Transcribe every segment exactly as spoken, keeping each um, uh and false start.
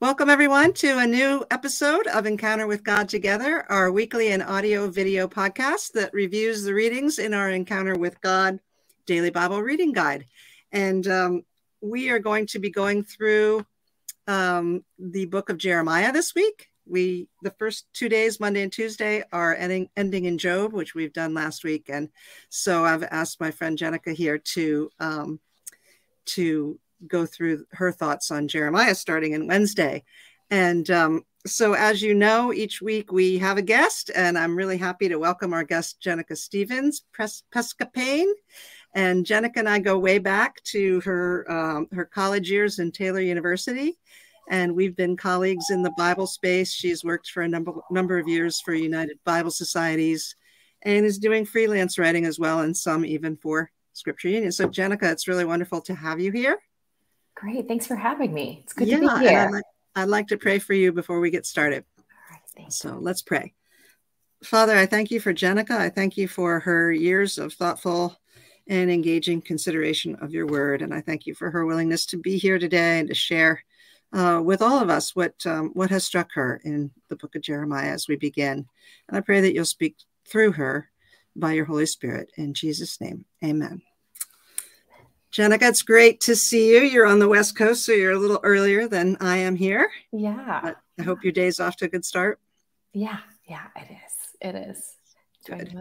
Welcome, everyone, to a new episode of Encounter with God Together, our weekly and audio video podcast that reviews the readings in our Encounter with God Daily Bible Reading Guide. And um, we are going to be going through um, the book of Jeremiah this week. We the first two days, Monday and Tuesday, are ending, ending in Job, which we've done last week. And so I've asked my friend Jennica here to um, to go through her thoughts on Jeremiah starting in Wednesday. And um, so as you know, each week we have a guest, and I'm really happy to welcome our guest, Jennica Stevens Pesapane. And Jennica and I go way back to her, um, her college years in Taylor University, and we've been colleagues in the Bible space. She's worked for a number, number of years for United Bible Societies and is doing freelance writing as well, and some even for Scripture Union. So Jennica, it's really wonderful to have you here. Great. Thanks for having me. It's good yeah, to be here. I'd like, I'd like to pray for you before we get started. All right, thanks. So let's pray. Father, I thank you for Jennica. I thank you for her years of thoughtful and engaging consideration of your word. And I thank you for her willingness to be here today and to share uh, with all of us what, um, what has struck her in the book of Jeremiah as we begin. And I pray that you'll speak through her by your Holy Spirit. In Jesus' name, amen. Jennica, it's great to see you. You're on the West Coast, so you're a little earlier than I am here. Yeah. But I hope your day's off to a good start. Yeah. Yeah, it is. It is. Good.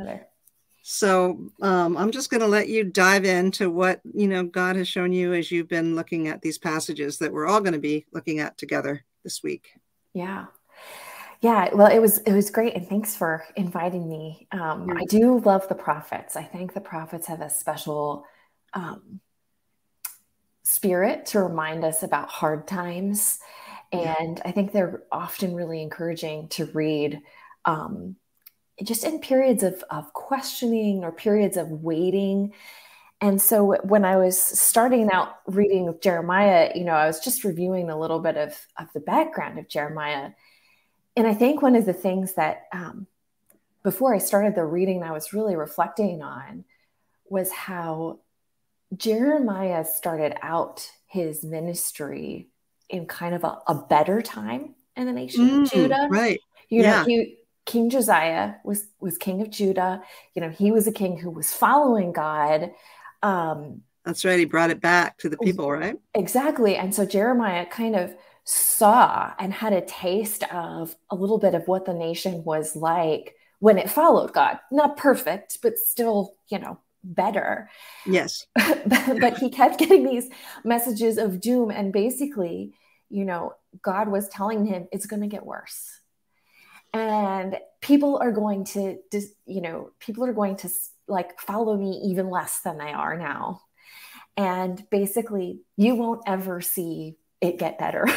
So um, I'm just going to let you dive into what, you know, God has shown you as you've been looking at these passages that we're all going to be looking at together this week. Yeah. Yeah, well, it was it was great, and thanks for inviting me. Um, yeah. I do love the prophets. I think the prophets have a special um, spirit to remind us about hard times, and yeah. I think they're often really encouraging to read, um, just in periods of of questioning or periods of waiting. And so when I was starting out reading with Jeremiah, you know, I was just reviewing a little bit of of the background of Jeremiah. And I think one of the things that, um, before I started the reading, I was really reflecting on was how Jeremiah started out his ministry in kind of a, a better time in the nation mm, of Judah. Right. You yeah. know, he, King Josiah was, was king of Judah. You know, he was a king who was following God. Um, That's right. He brought it back to the people, right? Exactly. And so Jeremiah kind of saw and had a taste of a little bit of what the nation was like when it followed God. Not perfect, but still, you know, better. Yes. but, but he kept getting these messages of doom. And basically, you know, God was telling him it's going to get worse. And people are going to, you know, people are going to like follow me even less than they are now. And basically, you won't ever see it get better.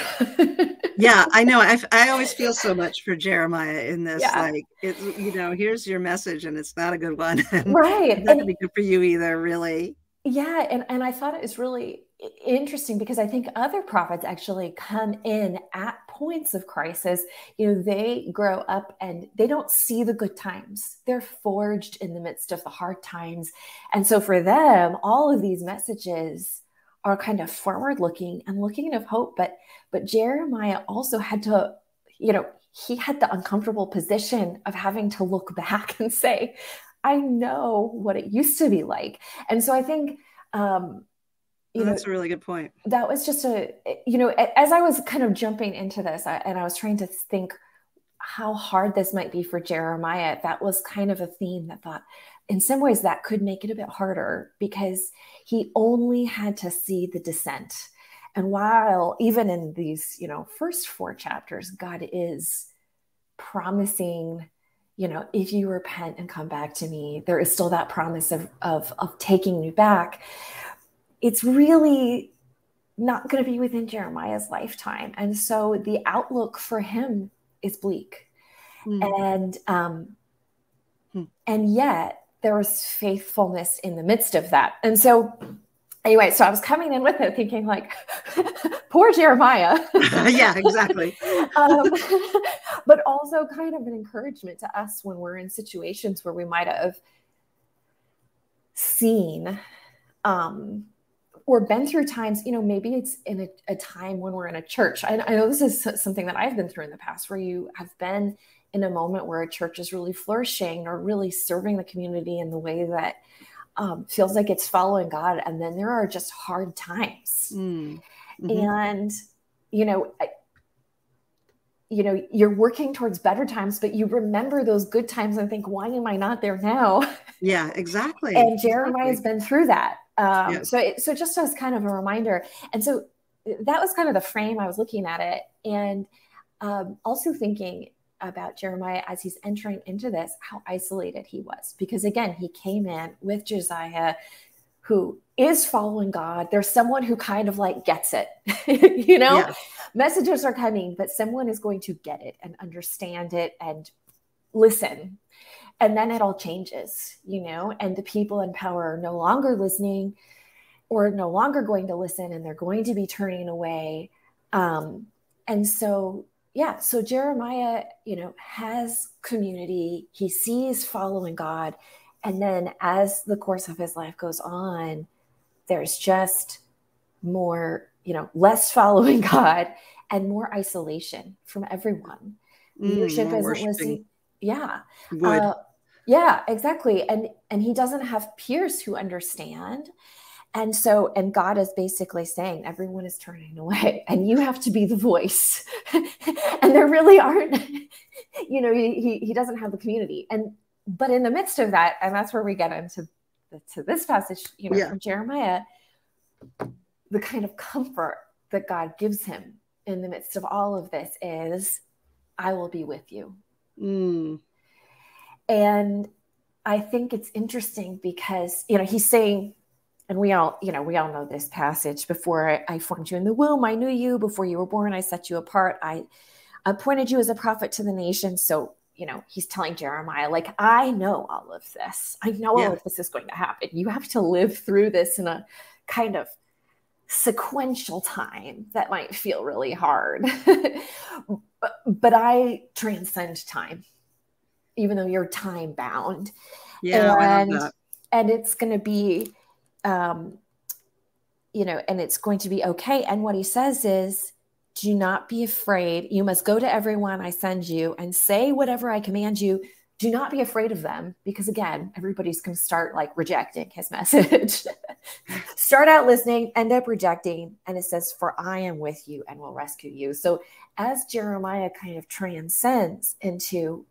yeah, I know. I, I always feel so much for Jeremiah in this. Yeah. Like, it's, you know, here's your message and it's not a good one. Right. It's not going to be good for you either, really. Yeah. And, and I thought it was really interesting because I think other prophets actually come in at points of crisis. You know, they grow up and they don't see the good times. They're forged in the midst of the hard times. And so for them, all of these messages are kind of forward looking and looking of hope. But, but Jeremiah also had to, you know, he had the uncomfortable position of having to look back and say, I know what it used to be like. And so I think, um, you oh, know, that's a really good point. That was just a, you know, as I was kind of jumping into this I, and I was trying to think how hard this might be for Jeremiah. That was kind of a theme that thought, in some ways that could make it a bit harder because he only had to see the descent. And while even in these, you know, first four chapters, God is promising, you know, if you repent and come back to me, there is still that promise of, of, of taking you back. It's really not going to be within Jeremiah's lifetime. And so the outlook for him is bleak. Mm. And, um, And yet there was faithfulness in the midst of that. And so anyway, so I was coming in with it thinking like, poor Jeremiah. yeah, exactly. um, but also kind of an encouragement to us when we're in situations where we might have seen um, or been through times, you know, maybe it's in a, a time when we're in a church. I, I know this is something that I've been through in the past, where you have been in a moment where a church is really flourishing or really serving the community in the way that um, feels like it's following God. And then there are just hard times. Mm. Mm-hmm. And, you know, I, you know, you're working towards better times, but you remember those good times and think, why am I not there now? Yeah, exactly. And Jeremiah has exactly. been through that. Um, yeah. So, it, so just as kind of a reminder. And so that was kind of the frame I was looking at it. And um, also thinking about Jeremiah as he's entering into this, how isolated he was, because again, he came in with Josiah, who is following God. There's someone who kind of like gets it, you know, yes. messages are coming, but someone is going to get it and understand it and listen. And then it all changes, you know, and the people in power are no longer listening or no longer going to listen, and they're going to be turning away. Um, and so, yeah, so Jeremiah, you know, has community. He sees following God. And then as the course of his life goes on, there's just more, you know, less following God and more isolation from everyone. Mm, Leadership isn't listening. Yeah. Uh, yeah, exactly. And, and he doesn't have peers who understand. And so, and God is basically saying, everyone is turning away and you have to be the voice. And there really aren't, you know, he, he doesn't have the community. And, but in the midst of that, and that's where we get into the, to this passage, you know, yeah. from Jeremiah, the kind of comfort that God gives him in the midst of all of this is, I will be with you. Mm. And I think it's interesting because, you know, he's saying, and we all, you know, we all know this passage, before I, I formed you in the womb, I knew you. Before you were born, I set you apart. I appointed you as a prophet to the nation. So, you know, he's telling Jeremiah, like, I know all of this. I know yeah. all of this is going to happen. You have to live through this in a kind of sequential time that might feel really hard. but, but I transcend time, even though you're time bound. Yeah, and, I love that. And it's going to be, um, you know, and it's going to be okay. And what he says is, do not be afraid. You must go to everyone I send you and say whatever I command you. Do not be afraid of them, because again, everybody's going to start like rejecting his message. Start out listening, end up rejecting. And it says, for I am with you and will rescue you. So as Jeremiah kind of transcends into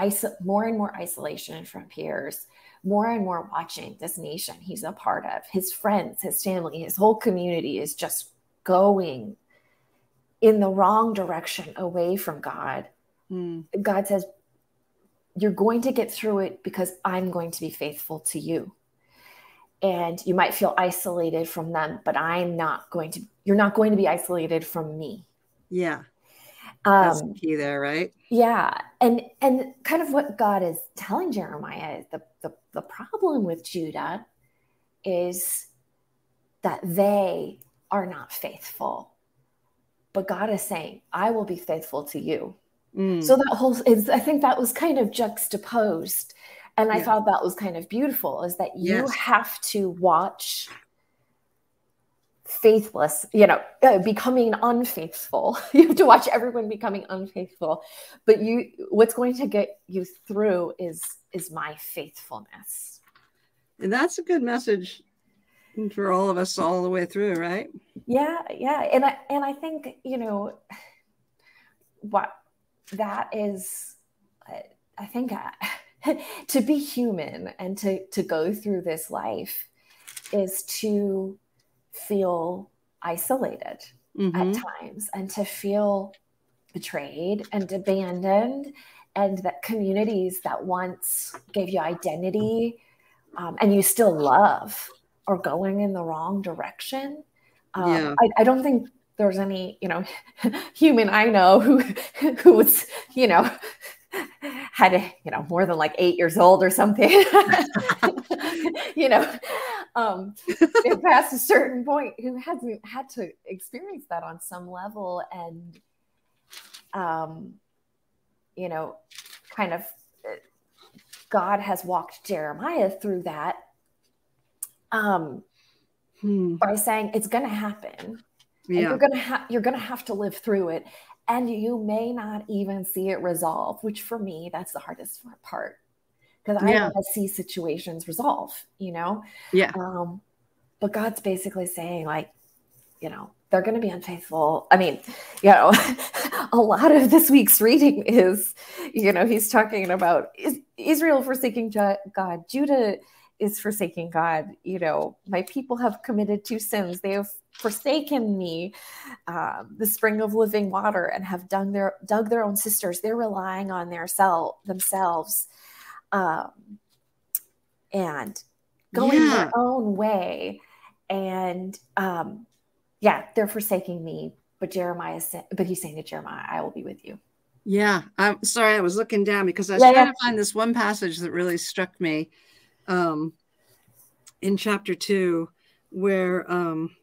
iso- more and more isolation from peers, more and more watching this nation he's a part of, his friends, his family, his whole community is just going in the wrong direction, away from God. Mm. God says, you're going to get through it because I'm going to be faithful to you. And you might feel isolated from them, but I'm not going to, you're not going to be isolated from me. Yeah. That's um, the key there, right? Yeah. And, and kind of what God is telling Jeremiah, the, the, the problem with Judah is that they are not faithful. But God is saying, I will be faithful to you. Mm. So that whole, is, I think that was kind of juxtaposed. And yeah. I thought that was kind of beautiful, is that you yes. have to watch faithless, you know, uh, becoming unfaithful. You have to watch everyone becoming unfaithful. But you, what's going to get you through is, is my faithfulness. And that's a good message for all of us all the way through, right? Yeah, yeah. And I and I think, you know, what that is, I think I, to be human and to, to go through this life is to feel isolated mm-hmm. at times, and to feel betrayed and abandoned, and that communities that once gave you identity um, and you still love are going in the wrong direction. Um, yeah. I, I don't think there's any, you know, human I know who, who was, you know, had, a, you know, more than like eight years old or something, you know, um, past a certain point, who hasn't had to experience that on some level. And, um, you know, kind of God has walked Jeremiah through that. Um, hmm. by saying it's going to happen. Yeah. And you're going to ha- you're going to have to live through it. And you may not even see it resolve, which for me, that's the hardest part, because I yeah. want to see situations resolve, you know? Yeah. Um, but God's basically saying, like, you know, they're going to be unfaithful. I mean, you know, a lot of this week's reading is, you know, he's talking about Israel forsaking God, Judah is forsaking God. You know, my people have committed two sins. They have forsaken me, uh, the spring of living water, and have dug their, dug their own sisters. They're relying on their self, themselves um, and going yeah. their own way. And um, yeah, they're forsaking me. But Jeremiah said, but he's saying to Jeremiah, I will be with you. Yeah. I'm sorry. I was looking down because I was yeah, trying yeah. to find this one passage that really struck me um, in chapter two, where um,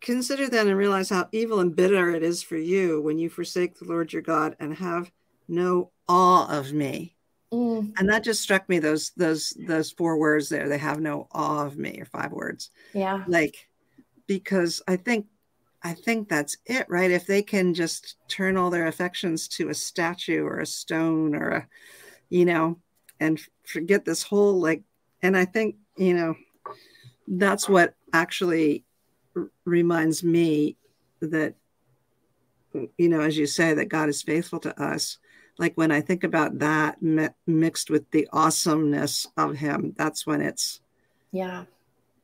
consider then and realize how evil and bitter it is for you when you forsake the Lord your God and have no awe of me. Mm. And that just struck me. Those, those, those four words there, they have no awe of me, or five words. Yeah. Like, because I think, I think that's it, right? If they can just turn all their affections to a statue or a stone or a, you know, and forget this whole, like, and I think, you know, that's what actually r- reminds me that, you know, as you say, that God is faithful to us. Like when I think about that mi- mixed with the awesomeness of him, that's when it's yeah,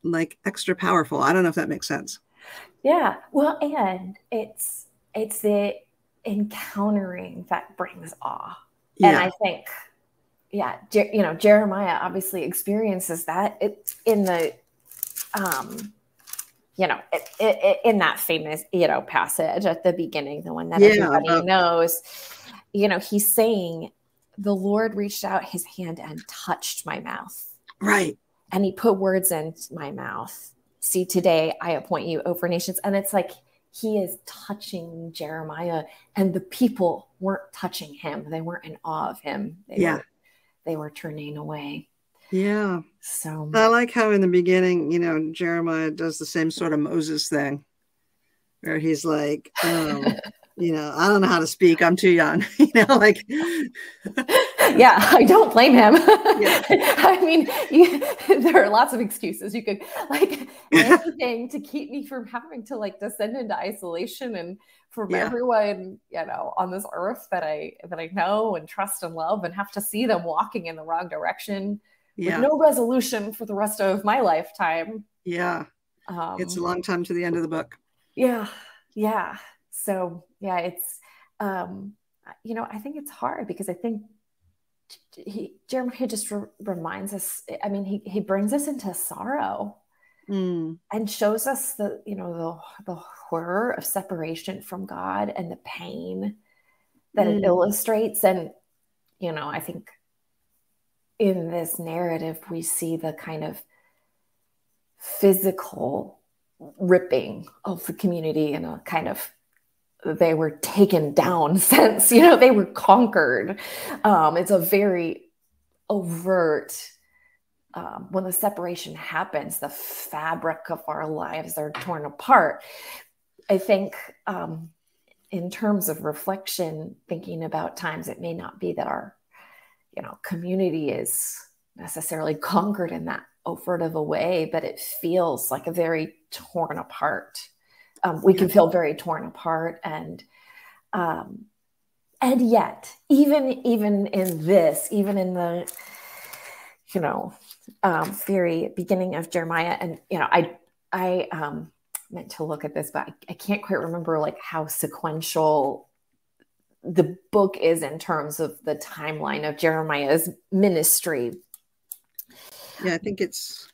like extra powerful. I don't know if that makes sense. Yeah. Well, and it's, it's the encountering that brings awe. Yeah. And I think, yeah, Je- you know, Jeremiah obviously experiences that it's in the, um, you know, it, it, it, in that famous, you know, passage at the beginning, the one that yeah, everybody uh, knows, you know, he's saying the Lord reached out his hand and touched my mouth. Right. And he put words in my mouth. See, today I appoint you over nations. And it's like, he is touching Jeremiah, and the people weren't touching him. They weren't in awe of him. They yeah. Were, they were turning away. Yeah. So I like how in the beginning, you know, Jeremiah does the same sort of Moses thing where he's like, um, you know, I don't know how to speak. I'm too young. You know, like, yeah, I don't blame him. Yeah. I mean, you, there are lots of excuses. You could, like, anything to keep me from having to, like, descend into isolation and from yeah. everyone, you know, on this earth that I, that I know and trust and love, and have to see them walking in the wrong direction yeah. with no resolution for the rest of my lifetime. Yeah. Um, it's a long time to the end of the book. Yeah. Yeah. So yeah, it's, um, you know, I think it's hard because I think he, Jeremiah just re- reminds us, I mean, he, he brings us into sorrow mm. and shows us the, you know, the, the horror of separation from God and the pain that mm. it illustrates. And, you know, I think in this narrative, we see the kind of physical ripping of the community and a kind of, they were taken down since, you know, they were conquered. Um, it's a very overt, um, when the separation happens, the fabric of our lives are torn apart. I think um, in terms of reflection, thinking about times, it may not be that our, you know, community is necessarily conquered in that overt of a way, but it feels like a very torn apart. Um, we can feel very torn apart, and um, and yet, even even in this, even in the, you know, um, very beginning of Jeremiah, and you know, I I um, meant to look at this, but I, I can't quite remember like how sequential the book is in terms of the timeline of Jeremiah's ministry. Yeah, I think it's.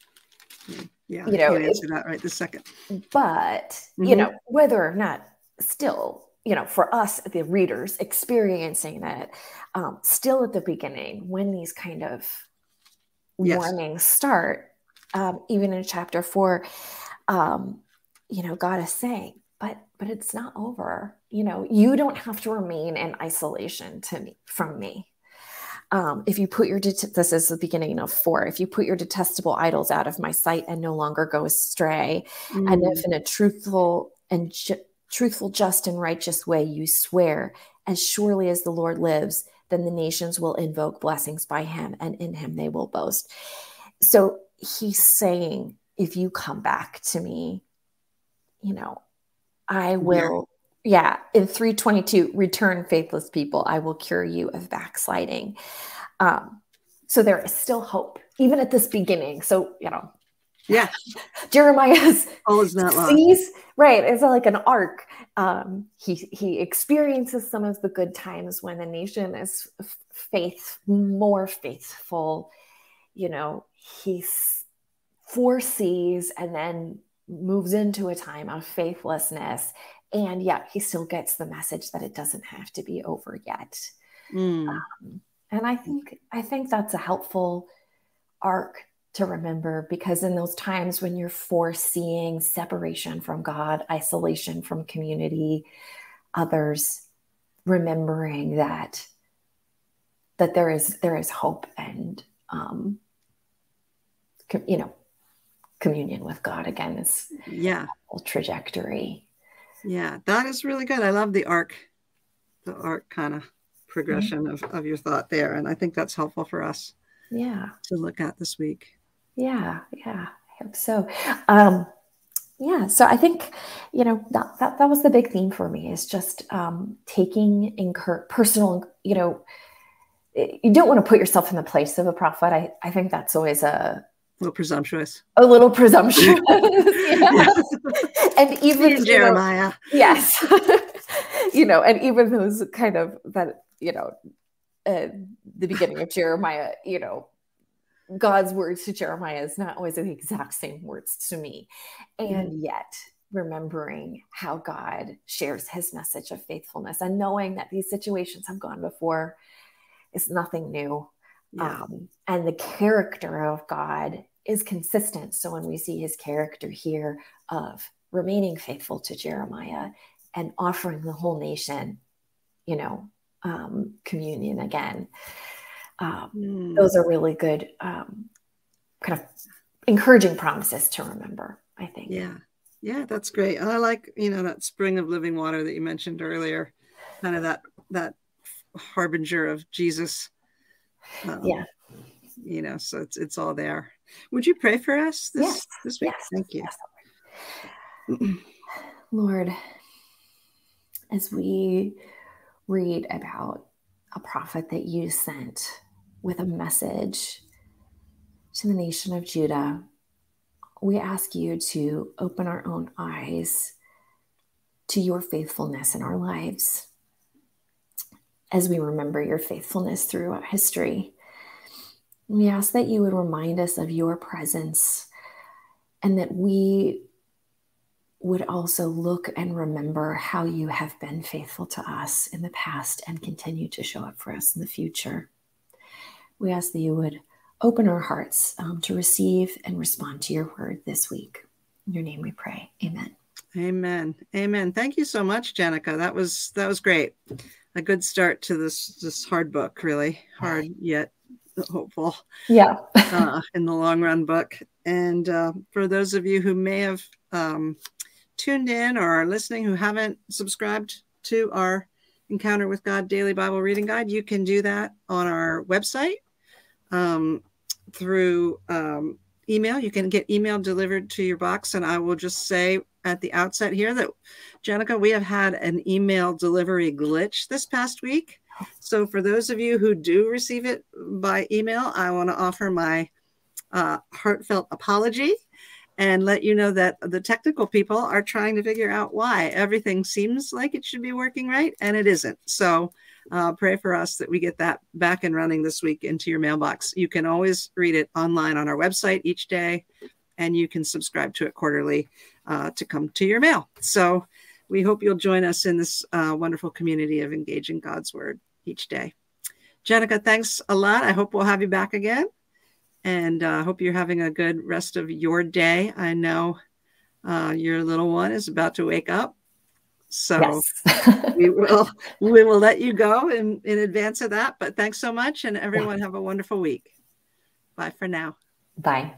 Yeah. Yeah, you know, answer that right this second. But, mm-hmm. you know, whether or not still, you know, for us, the readers experiencing that um, still at the beginning, when these kind of yes. warnings start, um, even in chapter four, um, you know, God is saying, but, but it's not over. You know, you don't have to remain in isolation to me, from me. Um, if you put your, det- this is the beginning of four, if you put your detestable idols out of my sight and no longer go astray, mm. and if in a truthful and ju- truthful, just and righteous way you swear, as surely as the Lord lives, then the nations will invoke blessings by him, and in him they will boast. So he's saying, if you come back to me, you know, I will, yeah, yeah in three twenty-two, return faithless people, I will cure you of backsliding. Um, so there is still hope, even at this beginning. So, you know, yeah, Jeremiah's oh, it's not sees, right, it's like an arc. Um, he he experiences some of the good times when the nation is faith more faithful. You know, he foresees and then moves into a time of faithlessness, and yet he still gets the message that it doesn't have to be over yet. Mm. Um, and I think I think that's a helpful arc to remember, because in those times when you're foreseeing separation from God, isolation from community, others, remembering that that there is there is hope and um, com- you know communion with God again is yeah whole trajectory. Yeah, that is really good. I love the arc, the arc kind of progression mm-hmm. of of your thought there, and I think that's helpful for us. Yeah, to look at this week. Yeah, yeah, I hope so. Um, yeah, so I think, you know, that that, that was the big theme for me, is just um, taking incur- personal, you know, you don't want to put yourself in the place of a prophet. I, I think that's always a... A little presumptuous. A little presumptuous. And even... Jeremiah. Know, yes. You know, and even those kind of, that, you know... Uh, the beginning of Jeremiah, you know, God's words to Jeremiah is not always the exact same words to me. And yet remembering how God shares his message of faithfulness and knowing that these situations have gone before is nothing new. Yeah. Um, and the character of God is consistent. So when we see his character here of remaining faithful to Jeremiah and offering the whole nation, you know, Um, communion again. Um, mm. Those are really good um, kind of encouraging promises to remember, I think. Yeah. Yeah, that's great. And I like, you know, that spring of living water that you mentioned earlier, kind of that, that harbinger of Jesus. Um, yeah. You know, so it's, it's all there. Would you pray for us this, yes. this week? Yes. Thank you. Yes. Lord, as we read about a prophet that you sent with a message to the nation of Judah, we ask you to open our own eyes to your faithfulness in our lives as we remember your faithfulness throughout history. We ask that you would remind us of your presence, and that we would also look and remember how you have been faithful to us in the past and continue to show up for us in the future. We ask that you would open our hearts um, to receive and respond to your word this week. In your name we pray. Amen. Amen. Amen. Thank you so much, Jennica. That was that was great. A good start to this this hard book, really. Hard yet hopeful. Yeah. uh, in the long run book. And uh, for those of you who may have um, tuned in or are listening who haven't subscribed to our Encounter with God Daily Bible Reading Guide, you can do that on our website um, through um, email. You can get email delivered to your box. And I will just say at the outset here that, Jennica, we have had an email delivery glitch this past week. So for those of you who do receive it by email, I want to offer my uh, heartfelt apology and let you know that the technical people are trying to figure out why everything seems like it should be working right, and it isn't. So uh, pray for us that we get that back and running this week into your mailbox. You can always read it online on our website each day, and you can subscribe to it quarterly uh, to come to your mail. So we hope you'll join us in this uh, wonderful community of engaging God's word each day. Jennica, thanks a lot. I hope we'll have you back again. And I uh, hope you're having a good rest of your day. I know uh, your little one is about to wake up. So yes. we will we will let you go in, in advance of that. But thanks so much. And everyone yeah. have a wonderful week. Bye for now. Bye.